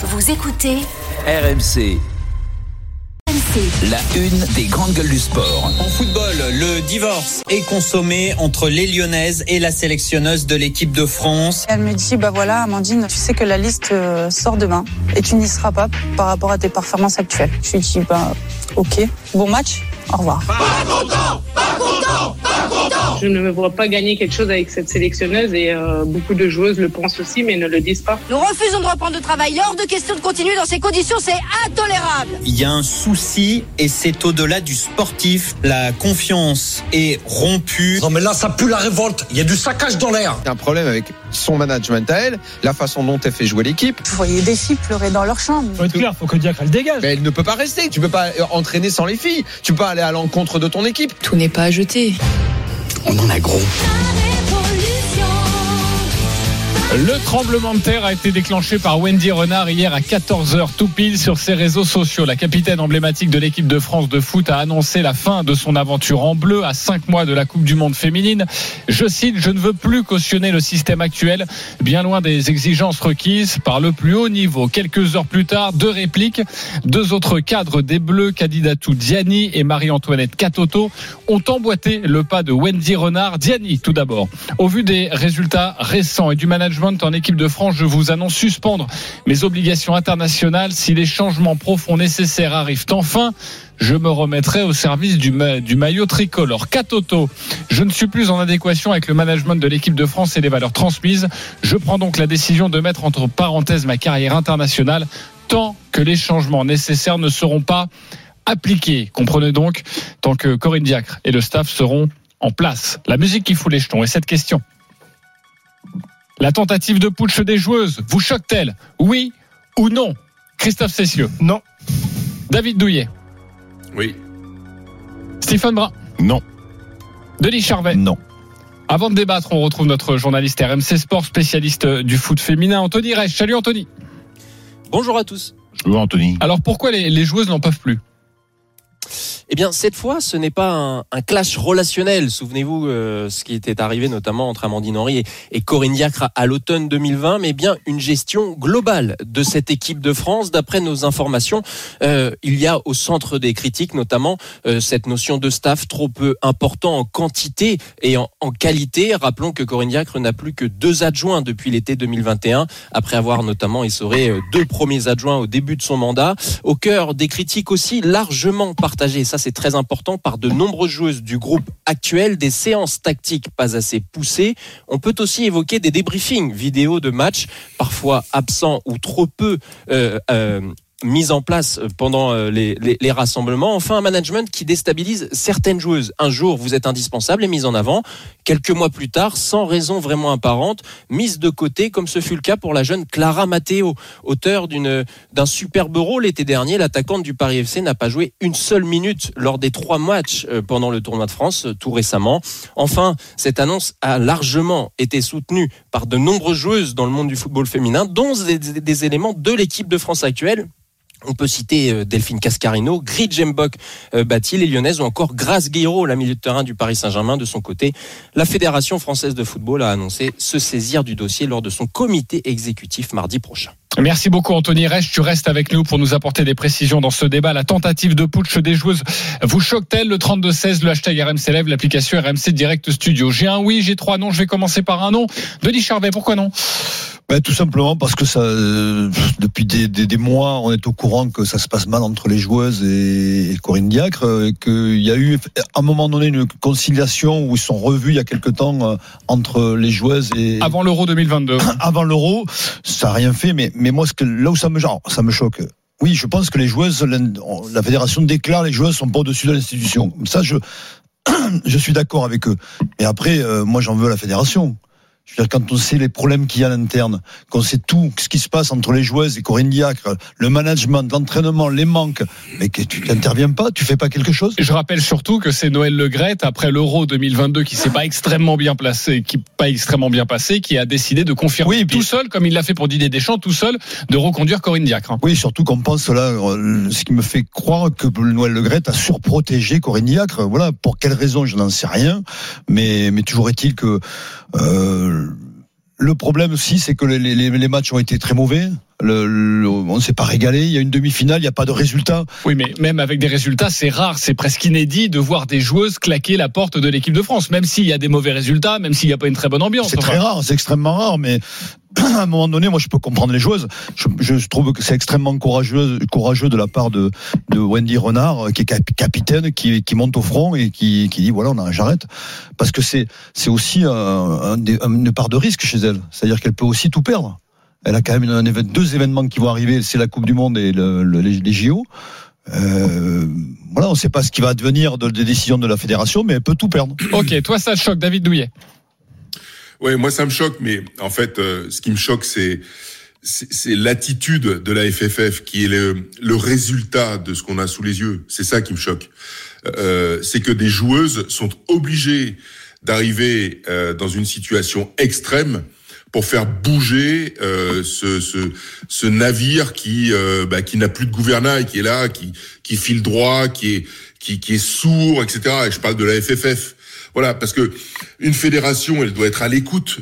Vous écoutez RMC. La une des grandes gueules du sport. En football, le divorce est consommé entre les Lyonnaises et la sélectionneuse de l'équipe de France. Elle me dit, bah voilà Amandine, tu sais que la liste sort demain et tu n'y seras pas par rapport à tes performances actuelles. Je lui dis, bah ok, bon match, au revoir. Pas content. Je ne me vois pas gagner quelque chose avec cette sélectionneuse et beaucoup de joueuses le pensent aussi mais ne le disent pas. Nous refusons de reprendre le travail. Il est hors de question de continuer dans ces conditions, c'est intolérable. Il y a un souci et c'est au-delà du sportif. La confiance est rompue. Non mais là ça pue la révolte, il y a du saccage dans l'air. Il y a un problème avec son management à elle, la façon dont elle fait jouer l'équipe. Vous voyez des filles pleurer dans leur chambre. Faut être clair, faut que Diacre elle dégage. Mais elle ne peut pas rester, tu peux pas entraîner sans les filles, tu peux pas aller à l'encontre de ton équipe. Tout n'est pas à jeter. On en a gros. Le tremblement de terre a été déclenché par Wendy Renard hier à 14h tout pile sur ses réseaux sociaux. La capitaine emblématique de l'équipe de France de foot a annoncé la fin de son aventure en bleu à 5 mois de la Coupe du Monde féminine. Je cite, je ne veux plus cautionner le système actuel, bien loin des exigences requises par le plus haut niveau. Quelques heures plus tard, deux répliques. Deux autres cadres des Bleus, Kadidiatou Diani et Marie-Antoinette Catoto, ont emboîté le pas de Wendy Renard. Diani, tout d'abord. Au vu des résultats récents et du management en équipe de France, je vous annonce suspendre mes obligations internationales. Si les changements profonds nécessaires arrivent enfin, je me remettrai au service du maillot tricolore. Catoto, je ne suis plus en adéquation avec le management de l'équipe de France et les valeurs transmises. Je prends donc la décision de mettre entre parenthèses ma carrière internationale tant que les changements nécessaires ne seront pas appliqués. Comprenez donc, tant que Corinne Diacre et le staff seront en place. La musique qui fout les jetons est cette question. La tentative de putsch des joueuses, vous choque-t-elle ? Oui ou non ? Christophe Cessieux. Non. David Douillet. Oui. Stephen Brun. Non. Denis Charvet. Non. Avant de débattre, on retrouve notre journaliste RMC Sport, spécialiste du foot féminin, Anthony Rech. Salut Anthony. Bonjour à tous. Bonjour Anthony. Alors pourquoi les joueuses n'en peuvent plus ? Eh bien, cette fois, ce n'est pas un clash relationnel. Souvenez-vous ce qui était arrivé notamment entre Amandine Henry et Corinne Diacre à l'automne 2020, mais bien une gestion globale de cette équipe de France. D'après nos informations, il y a au centre des critiques notamment cette notion de staff trop peu important en quantité et en qualité. Rappelons que Corinne Diacre n'a plus que 2 adjoints depuis l'été 2021, après avoir notamment essoré 2 premiers adjoints au début de son mandat. Au cœur des critiques aussi, largement partagées. Ça, c'est très important, par de nombreuses joueuses du groupe actuel, des séances tactiques pas assez poussées. On peut aussi évoquer des débriefings vidéo de matchs, parfois absents ou trop peu mise en place pendant les rassemblements. Enfin, un management qui déstabilise certaines joueuses. Un jour, vous êtes indispensable et mise en avant. Quelques mois plus tard, sans raison vraiment apparente, mise de côté, comme ce fut le cas pour la jeune Clara Mateo, auteure d'un superbe rôle l'été dernier. L'attaquante du Paris FC n'a pas joué une seule minute lors des 3 matchs pendant le tournoi de France, tout récemment. Enfin, cette annonce a largement été soutenue par de nombreuses joueuses dans le monde du football féminin, dont des éléments de l'équipe de France actuelle. On peut citer Delphine Cascarino, Grit Jembok, Bati, les Lyonnaises, ou encore Grace Guiraud, la milieu de terrain du Paris Saint-Germain. De son côté, la Fédération Française de Football a annoncé se saisir du dossier lors de son comité exécutif mardi prochain. Merci beaucoup Anthony Rech, tu restes avec nous pour nous apporter des précisions dans ce débat. La tentative de putsch des joueuses vous choque-t-elle ? Le 32-16, le hashtag RMC Lève, l'application RMC Direct Studio. J'ai un oui, j'ai 3 non, je vais commencer par un non. Denis Charvet, pourquoi non ? Ben, tout simplement parce que ça, depuis des mois, on est au courant que ça se passe mal entre les joueuses et Corinne Diacre, et qu'il y a eu à un moment donné une conciliation où ils sont revus il y a quelque temps entre les joueuses et... Avant l'Euro 2022. Avant l'Euro, ça n'a rien fait, mais moi, là où ça me choque. Oui, je pense que les joueuses, la fédération déclare les joueuses sont pas au-dessus de l'institution. Ça, je suis d'accord avec eux. Et après, moi, j'en veux à la fédération. Je veux dire, quand on sait les problèmes qu'il y a à l'interne, qu'on sait tout ce qui se passe entre les joueuses et Corinne Diacre, le management, l'entraînement, les manques, mais que tu n'interviens pas, tu fais pas quelque chose. Je rappelle surtout que c'est Noël Le Graët, après l'Euro 2022, qui s'est pas extrêmement bien passé, qui a décidé de confirmer tout seul, comme il l'a fait pour Didier Deschamps, tout seul, de reconduire Corinne Diacre. Oui, surtout qu'on pense là, ce qui me fait croire que Noël Le Graët a surprotégé Corinne Diacre. Voilà, pour quelle raison, je n'en sais rien, mais toujours est-il que Le problème aussi, c'est que les matchs ont été très mauvais. On ne s'est pas régalé. Il y a une demi-finale, il n'y a pas de résultat. Oui, mais même avec des résultats, c'est rare, c'est presque inédit de voir des joueuses claquer la porte de l'équipe de France, même s'il y a des mauvais résultats, même s'il n'y a pas une très bonne ambiance. C'est très rare, c'est extrêmement rare, mais à un moment donné, moi, je peux comprendre les joueuses. Je trouve que c'est extrêmement courageux de la part de Wendy Renard, qui est capitaine, qui monte au front et qui dit voilà, j'arrête, parce que c'est aussi une part de risque chez elle. C'est-à-dire qu'elle peut aussi tout perdre. Elle a quand même deux événements qui vont arriver, c'est la Coupe du Monde et les JO. Voilà, on ne sait pas ce qui va advenir des décisions de la fédération, mais elle peut tout perdre. Ok, toi ça te choque, David Douillet? Oui, moi ça me choque, mais en fait, ce qui me choque, c'est l'attitude de la FFF, qui est le résultat de ce qu'on a sous les yeux. C'est ça qui me choque. C'est que des joueuses sont obligées d'arriver dans une situation extrême pour faire bouger ce navire qui n'a plus de gouvernail, qui est là, qui file droit, qui est sourd, etc. Et je parle de la FFF. Voilà, parce que une fédération, elle doit être à l'écoute.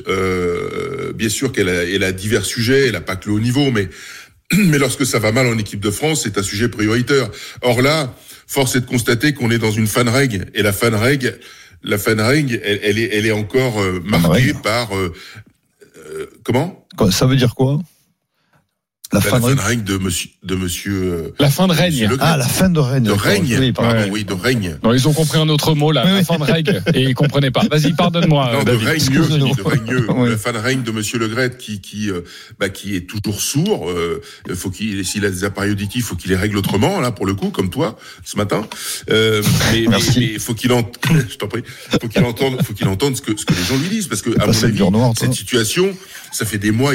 Bien sûr qu'elle a divers sujets, elle a pas que le haut niveau, mais lorsque ça va mal en équipe de France, c'est un sujet prioritaire. Or là, force est de constater qu'on est dans une fan règle, et la fan règle, elle est encore marquée par comment ? Ça veut dire quoi ? La fin de règne de monsieur. La fin de règne. La fin de règne. De règne. Non, ils ont compris un autre mot, là. La fin de règne. Et ils comprenaient pas. Vas-y, pardonne-moi. Non, David. De règne. Ouais. La fin de règne de monsieur Le Graët qui est toujours sourd. S'il a des appareils auditifs, faut qu'il les règle autrement, là, pour le coup, comme toi, ce matin. Mais faut qu'il entende, je t'en prie. Faut qu'il entende ce que les gens lui disent. Parce que, à mon avis, cette situation, ça fait des mois,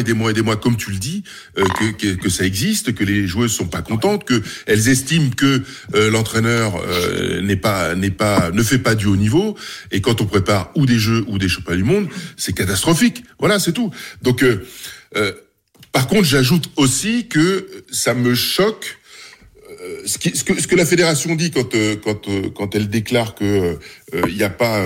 comme tu le dis, que ça existe, que les joueuses sont pas contentes, que elles estiment que l'entraîneur ne fait pas du haut niveau. Et quand on prépare ou des jeux ou des championnats du monde, c'est catastrophique. Voilà, c'est tout. Donc, par contre, j'ajoute aussi que ça me choque ce que la fédération dit quand elle déclare que il y a pas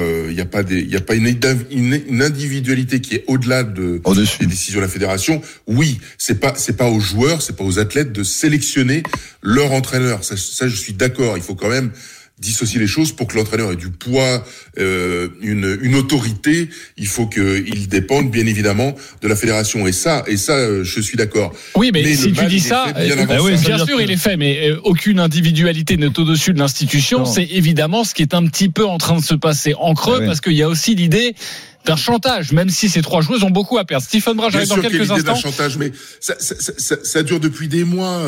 une individualité qui est au-delà des décisions de la fédération. Oui, c'est pas aux joueurs, c'est pas aux athlètes de sélectionner leur entraîneur. Ça je suis d'accord, il faut quand même dissocier les choses pour que l'entraîneur ait du poids, une autorité, il faut qu'il dépende bien évidemment de la fédération. Et ça, je suis d'accord. Oui, mais si tu dis ça, bien sûr, il est fait, mais aucune individualité n'est au-dessus de l'institution. Non. C'est évidemment ce qui est un petit peu en train de se passer en creux, parce qu'il y a aussi l'idée d'un chantage, même si ces trois joueuses ont beaucoup à perdre. Stephen Brun, j'arrive dans quelques instants. Bien sûr qu'il y a l'idée d'un chantage, mais ça dure depuis des mois.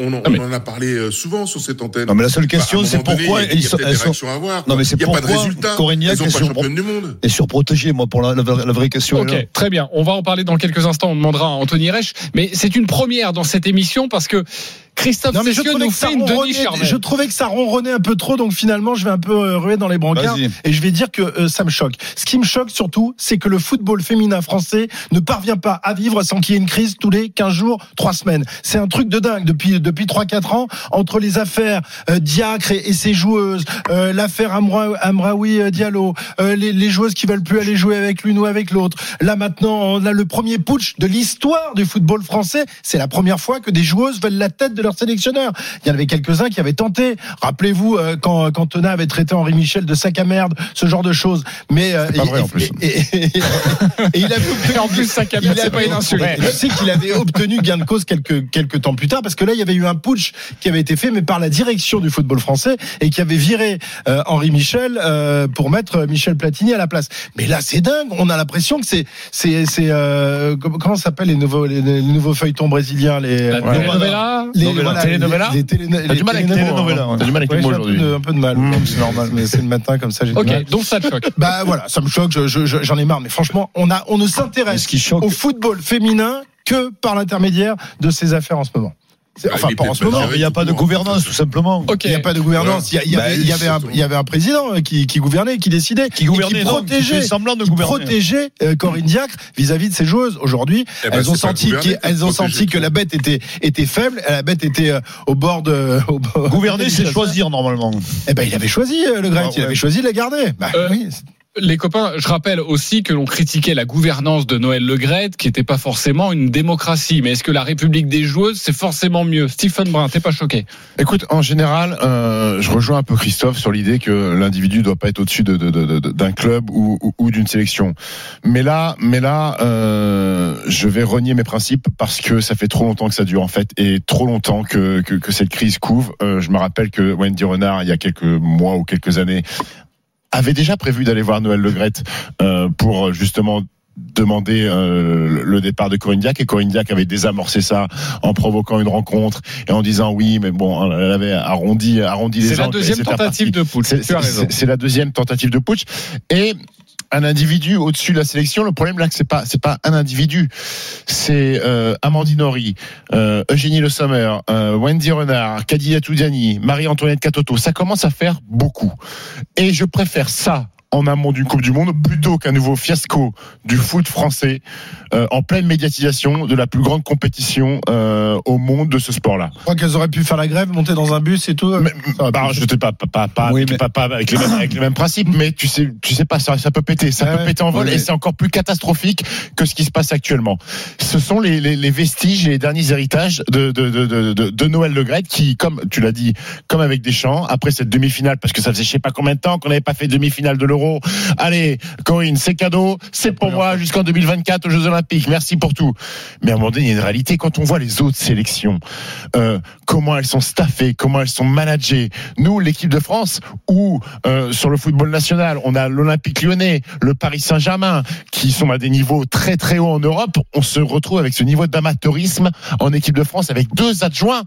On en a parlé souvent sur cette antenne. Non, mais la seule question, c'est pourquoi elles sont à avoir. Non, mais c'est pourquoi. Il n'y a pas de résultat. Corinne Diacre championne du monde. Et surprotégée, moi, pour la vraie question. Ok, très bien. On va en parler dans quelques instants. On demandera à Anthony Rech. Mais c'est une première dans cette émission parce que Christophe Cessieux nous fait une Denis Charvet. Je trouvais que ça ronronnait un peu trop, donc finalement je vais un peu ruer dans les brancards. Vas-y. Et je vais dire que ça me choque. Ce qui me choque surtout, c'est que le football féminin français ne parvient pas à vivre sans qu'il y ait une crise tous les 15 jours, 3 semaines. C'est un truc de dingue depuis 3-4 ans, entre les affaires Diacre et ses joueuses, l'affaire Amraoui Diallo, les joueuses qui veulent plus aller jouer avec l'une ou avec l'autre. Là maintenant, on a le premier putsch de l'histoire du football français. C'est la première fois que des joueuses veulent la tête de leur sélectionneur. Il y en avait quelques-uns qui avaient tenté. Rappelez-vous quand Cantona avait traité Henri Michel de sac à merde, ce genre de choses. Mais c'est pas vrai, en plus. Et il avait obtenu, en plus, sac à merde, c'est pas une insulte. Je sais qu'il avait obtenu gain de cause quelques temps plus tard, parce que là il y avait eu un putsch qui avait été fait, mais par la direction du football français, et qui avait viré Henri Michel pour mettre Michel Platini à la place. Mais là c'est dingue, on a l'impression que c'est comment s'appellent les nouveaux feuilletons brésiliens, les télénovelas. T'as du mal avec les télénovelas. T'as du mal avec les mots aujourd'hui. Un peu de mal. C'est normal, mais c'est le matin comme ça. Ok, donc ça te choque. Bah voilà, ça me choque. J'en ai marre. Mais franchement, on ne s'intéresse au football féminin que par l'intermédiaire de ces affaires en ce moment. Enfin, pas en ce moment. Il n'y a pas de gouvernance, tout simplement. Okay. Il n'y a pas de gouvernance. Il y avait un président qui gouvernait, qui décidait, qui protégeait Corinne Diacre vis-à-vis de ses joueuses. Aujourd'hui, elles ont senti que la bête était faible. La bête était au bord de. Gouverner, c'est choisir normalement. Eh ben, il avait choisi Le Graët. Il avait choisi de la garder. Bah oui. les copains, je rappelle aussi que l'on critiquait la gouvernance de Noël Le Graët, qui n'était pas forcément une démocratie. Mais est-ce que la République des joueuses, c'est forcément mieux? Stephen Brun, t'es pas choqué? Écoute, en général, je rejoins un peu Christophe sur l'idée que l'individu doit pas être au-dessus d'un club ou d'une sélection. Mais là, je vais renier mes principes parce que ça fait trop longtemps que ça dure en fait, et trop longtemps que cette crise couvre. Je me rappelle que Wendy Renard, il y a quelques mois ou quelques années, avait déjà prévu d'aller voir Noël Le Graët pour justement demander le départ de Corinne Diacre, et Corinne Diacre avait désamorcé ça en provoquant une rencontre et en disant oui, mais bon, elle avait arrondi les angles. C'est la deuxième tentative de putsch. C'est la deuxième tentative de putsch, et un individu au-dessus de la sélection. Le problème là, c'est pas un individu, c'est Amandine Henry, Eugénie Le Sommer, Wendy Renard, Kadidiatou Diani, Marie-Antoinette Catoto. Ça commence à faire beaucoup. Et je préfère ça en amont d'une Coupe du Monde plutôt qu'un nouveau fiasco du foot français en pleine médiatisation de la plus grande compétition au monde de ce sport-là. Je crois qu'elles auraient pu faire la grève, monter dans un bus et tout. Avec les mêmes principes, mais tu sais pas, ça peut péter, ça peut péter en vol, et c'est encore plus catastrophique que ce qui se passe actuellement. Ce sont les vestiges et les derniers héritages de Noël Le Graët qui, comme tu l'as dit, comme avec Deschamps, après cette demi-finale, parce que ça faisait je sais pas combien de temps qu'on n'avait pas fait demi-finale de l'Euro. Allez, Corinne, c'est cadeau, c'est pour moi jusqu'en 2024 aux Jeux Olympiques. Merci pour tout. Mais à un moment donné, il y a une réalité. Quand on voit les autres sélections, comment elles sont staffées, comment elles sont managées. Nous, l'équipe de France, ou sur le football national, on a l'Olympique Lyonnais, le Paris Saint-Germain, qui sont à des niveaux très très hauts en Europe. On se retrouve avec ce niveau d'amateurisme en équipe de France avec deux adjoints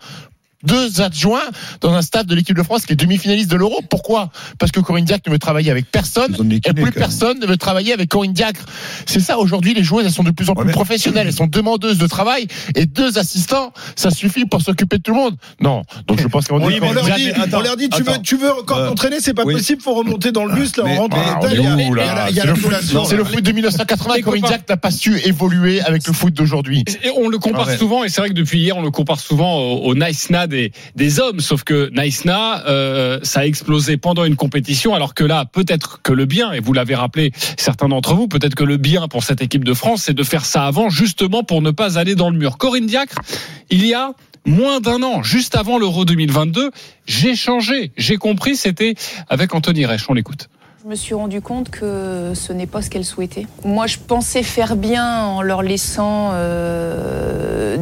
dans un staff de l'équipe de France qui est demi-finaliste de l'Euro. Pourquoi ? Parce que Corinne Diacre ne veut travailler avec personne, et plus personne ne veut travailler avec Corinne Diacre. C'est ça, aujourd'hui, les joueuses, elles sont de plus en plus professionnelles, elles sont demandeuses de travail, et deux assistants, ça suffit pour s'occuper de tout le monde. Non, donc je pense qu'on on leur dit tu veux encore t'entraîner, c'est pas possible, faut remonter dans le bus, là, on rentre dans les détails. C'est le foot de 1980, Corinne Diacre n'a pas su évoluer avec le foot d'aujourd'hui. Et on le compare souvent, et c'est vrai que depuis hier, on le compare souvent au Nice-Nat des hommes, sauf que Nice-Na, ça a explosé pendant une compétition, alors que là, peut-être que le bien, et vous l'avez rappelé certains d'entre vous, peut-être que le bien pour cette équipe de France, c'est de faire ça avant, justement pour ne pas aller dans le mur. Corinne Diacre, il y a moins d'un an, juste avant l'Euro 2022, j'ai changé, j'ai compris, c'était avec Anthony Rech, on l'écoute. Je me suis rendu compte que ce n'est pas ce qu'elle souhaitait. Moi, je pensais faire bien en leur laissant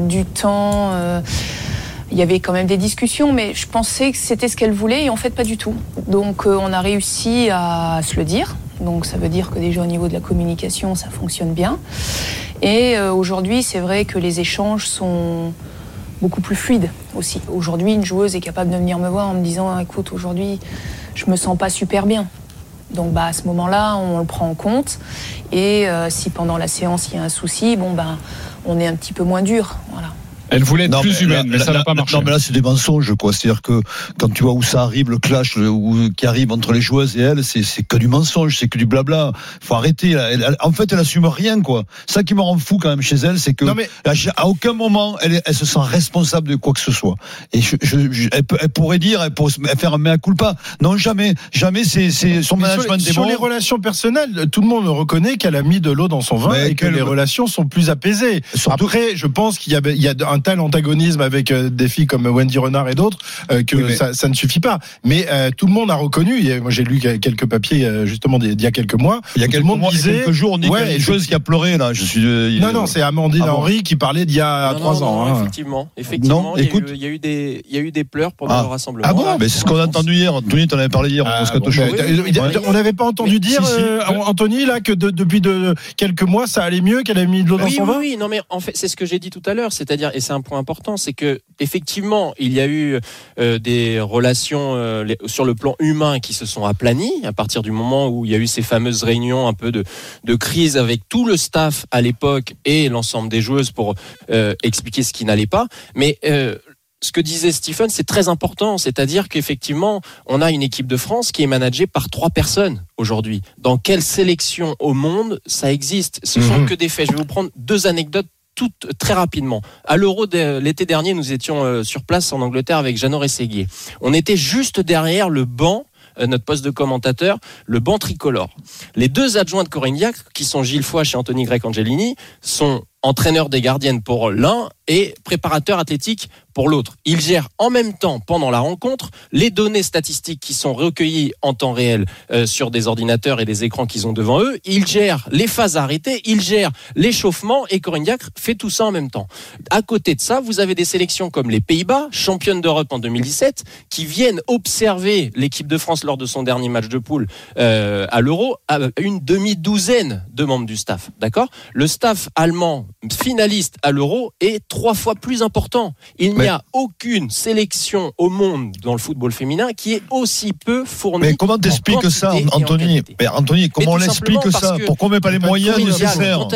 du temps... Il y avait quand même des discussions, mais je pensais que c'était ce qu'elle voulait, et en fait pas du tout. Donc on a réussi à se le dire. Donc ça veut dire que déjà au niveau de la communication, ça fonctionne bien. Et aujourd'hui, c'est vrai que les échanges sont beaucoup plus fluides aussi. Aujourd'hui, une joueuse est capable de venir me voir en me disant « Écoute, aujourd'hui, je me sens pas super bien ». Donc à ce moment-là, on le prend en compte. Et si pendant la séance, il y a un souci, on est un petit peu moins dur, voilà. Elle voulait être plus humaine, mais ça n'a pas marché. Non, mais là, c'est des mensonges, quoi. C'est-à-dire que quand tu vois où ça arrive, le clash qui arrive entre les joueuses et elle, c'est que du mensonge, c'est que du blabla. Faut arrêter. En fait, elle assume rien, quoi. Ça qui me rend fou, quand même, chez elle, c'est que, à aucun moment, elle se sent responsable de quoi que ce soit. Et elle pourrait dire, elle pourrait faire un mea culpa. Non, jamais, c'est son management des bons. Sur les relations personnelles, tout le monde reconnaît qu'elle a mis de l'eau dans son vin, et que les relations sont plus apaisées. Après, je pense qu'il y a un tel antagonisme avec des filles comme Wendy Renard et d'autres ça ne suffit pas, mais tout le monde a reconnu, et moi j'ai lu quelques papiers justement d'il y a quelques mois, quelques jours on dit une joueuse qui a pleuré là, c'est Amandine Henry qui parlait d'il y a 3 ans. Effectivement, il y a eu des pleurs pendant le rassemblement. Mais c'est ce qu'on a entendu hier. Anthony, t'en avais parlé hier. On n'avait pas entendu dire, Anthony, là, que depuis quelques mois ça allait mieux, qu'elle avait mis de l'eau dans son vin. Oui, non mais en fait c'est ce que j'ai dit tout à l'heure, c'est-à-dire, et c'est un point important, c'est que effectivement il y a eu des relations sur le plan humain qui se sont aplanies à partir du moment où il y a eu ces fameuses réunions un peu de crise avec tout le staff à l'époque et l'ensemble des joueuses pour expliquer ce qui n'allait pas. Mais ce que disait Stephen, c'est très important, c'est-à-dire qu'effectivement on a une équipe de France qui est managée par 3 personnes aujourd'hui. Dans quelle sélection au monde ça existe? Ce sont que des faits. Je vais vous prendre 2 anecdotes toutes très rapidement. À l'Euro de l'été dernier, nous étions sur place en Angleterre avec Jeannot Rességuier. On était juste derrière le banc notre poste de commentateur, le banc tricolore. Les deux adjoints de Corinne Diacre, qui sont Gilles Foix et Anthony Grec Angelini, sont entraîneur des gardiennes pour l'un et préparateur athlétique pour l'autre. Il gère en même temps, pendant la rencontre, les données statistiques qui sont recueillies en temps réel sur des ordinateurs et des écrans qu'ils ont devant eux. Il gère les phases arrêtées, il gère l'échauffement et Corinne Diacre fait tout ça en même temps. À côté de ça, vous avez des sélections comme les Pays-Bas, championnes d'Europe en 2017, qui viennent observer l'équipe de France lors de son dernier match de poule à l'Euro, à une demi-douzaine de membres du staff. D'accord ? Le staff allemand finaliste à l'Euro est 3 fois plus important. Il n'y a aucune sélection au monde dans le football féminin qui est aussi peu fournie. Mais comment t'expliques ça, Anthony ? Mais Anthony, comment on l'explique ça ? Pourquoi on ne met pas les moyens nécessaires ?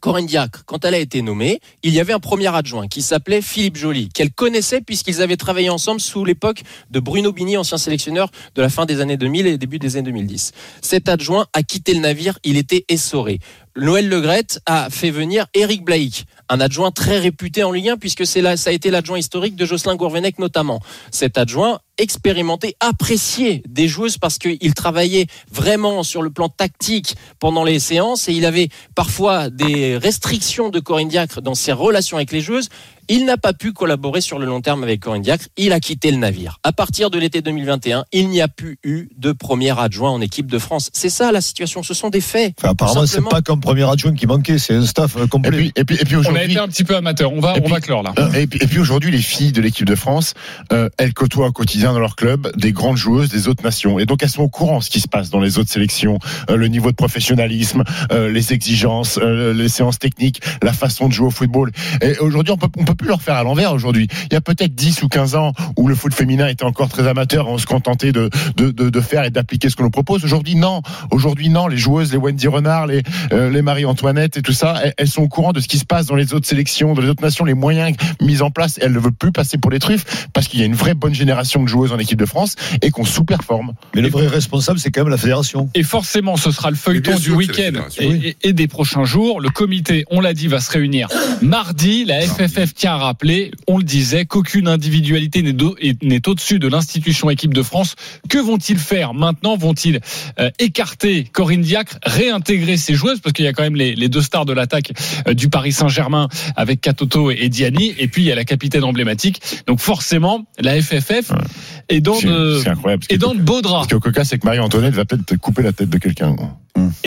Corinne Diacre, quand elle a été nommée, il y avait un premier adjoint qui s'appelait Philippe Joly, qu'elle connaissait puisqu'ils avaient travaillé ensemble sous l'époque de Bruno Bini, ancien sélectionneur de la fin des années 2000 et début des années 2010. Cet adjoint a quitté le navire, il était essoré. Noël Le Graët a fait venir Eric Blake, un adjoint très réputé en Ligue 1 puisque ça a été l'adjoint historique de Jocelyn Gourvenec notamment. Cet adjoint expérimenté, apprécié des joueuses parce qu'il travaillait vraiment sur le plan tactique pendant les séances et il avait parfois des restrictions de Corinne Diacre dans ses relations avec les joueuses. Il n'a pas pu collaborer sur le long terme avec Corinne Diacre. Il a quitté le navire. À partir de l'été 2021, il n'y a plus eu de premier adjoint en équipe de France. C'est ça la situation. Ce sont des faits. Enfin, apparemment, c'est pas qu'un premier adjoint qui manquait, c'est un staff complet. Et puis aujourd'hui, on a été un petit peu amateur. On va clore là. Et puis aujourd'hui, les filles de l'équipe de France, elles côtoient au quotidien dans leur club des grandes joueuses des autres nations. Et donc elles sont au courant de ce qui se passe dans les autres sélections, le niveau de professionnalisme, les exigences, les séances techniques, la façon de jouer au football. Et aujourd'hui, on peut plus leur faire à l'envers aujourd'hui. Il y a peut-être 10 ou 15 ans où le foot féminin était encore très amateur, on se contentait de faire et d'appliquer ce qu'on nous propose. Aujourd'hui non, les joueuses, les Wendy Renard, les Marie-Antoinette et tout ça, elles sont au courant de ce qui se passe dans les autres sélections, dans les autres nations, les moyens mis en place, elles ne veulent plus passer pour les truffes parce qu'il y a une vraie bonne génération de joueuses en équipe de France et qu'on sous-performe. Mais le vrai responsable, c'est quand même la fédération. Et forcément, ce sera le feuilleton du week-end et des prochains jours. Le comité, on l'a dit, va se réunir mardi. La FFF tient à rappeler, on le disait, qu'aucune individualité n'est au-dessus de l'institution équipe de France. Que vont-ils faire maintenant ? Vont-ils écarter Corinne Diacre, réintégrer ses joueuses ? Parce qu'il y a quand même les deux stars de l'attaque du Paris Saint-Germain avec Catoto et Diani. Et puis il y a la capitaine emblématique. Donc forcément, la FFF est dans de beaux draps. Ce qui est cocasse, c'est que Marie-Antoinette va peut-être couper la tête de quelqu'un.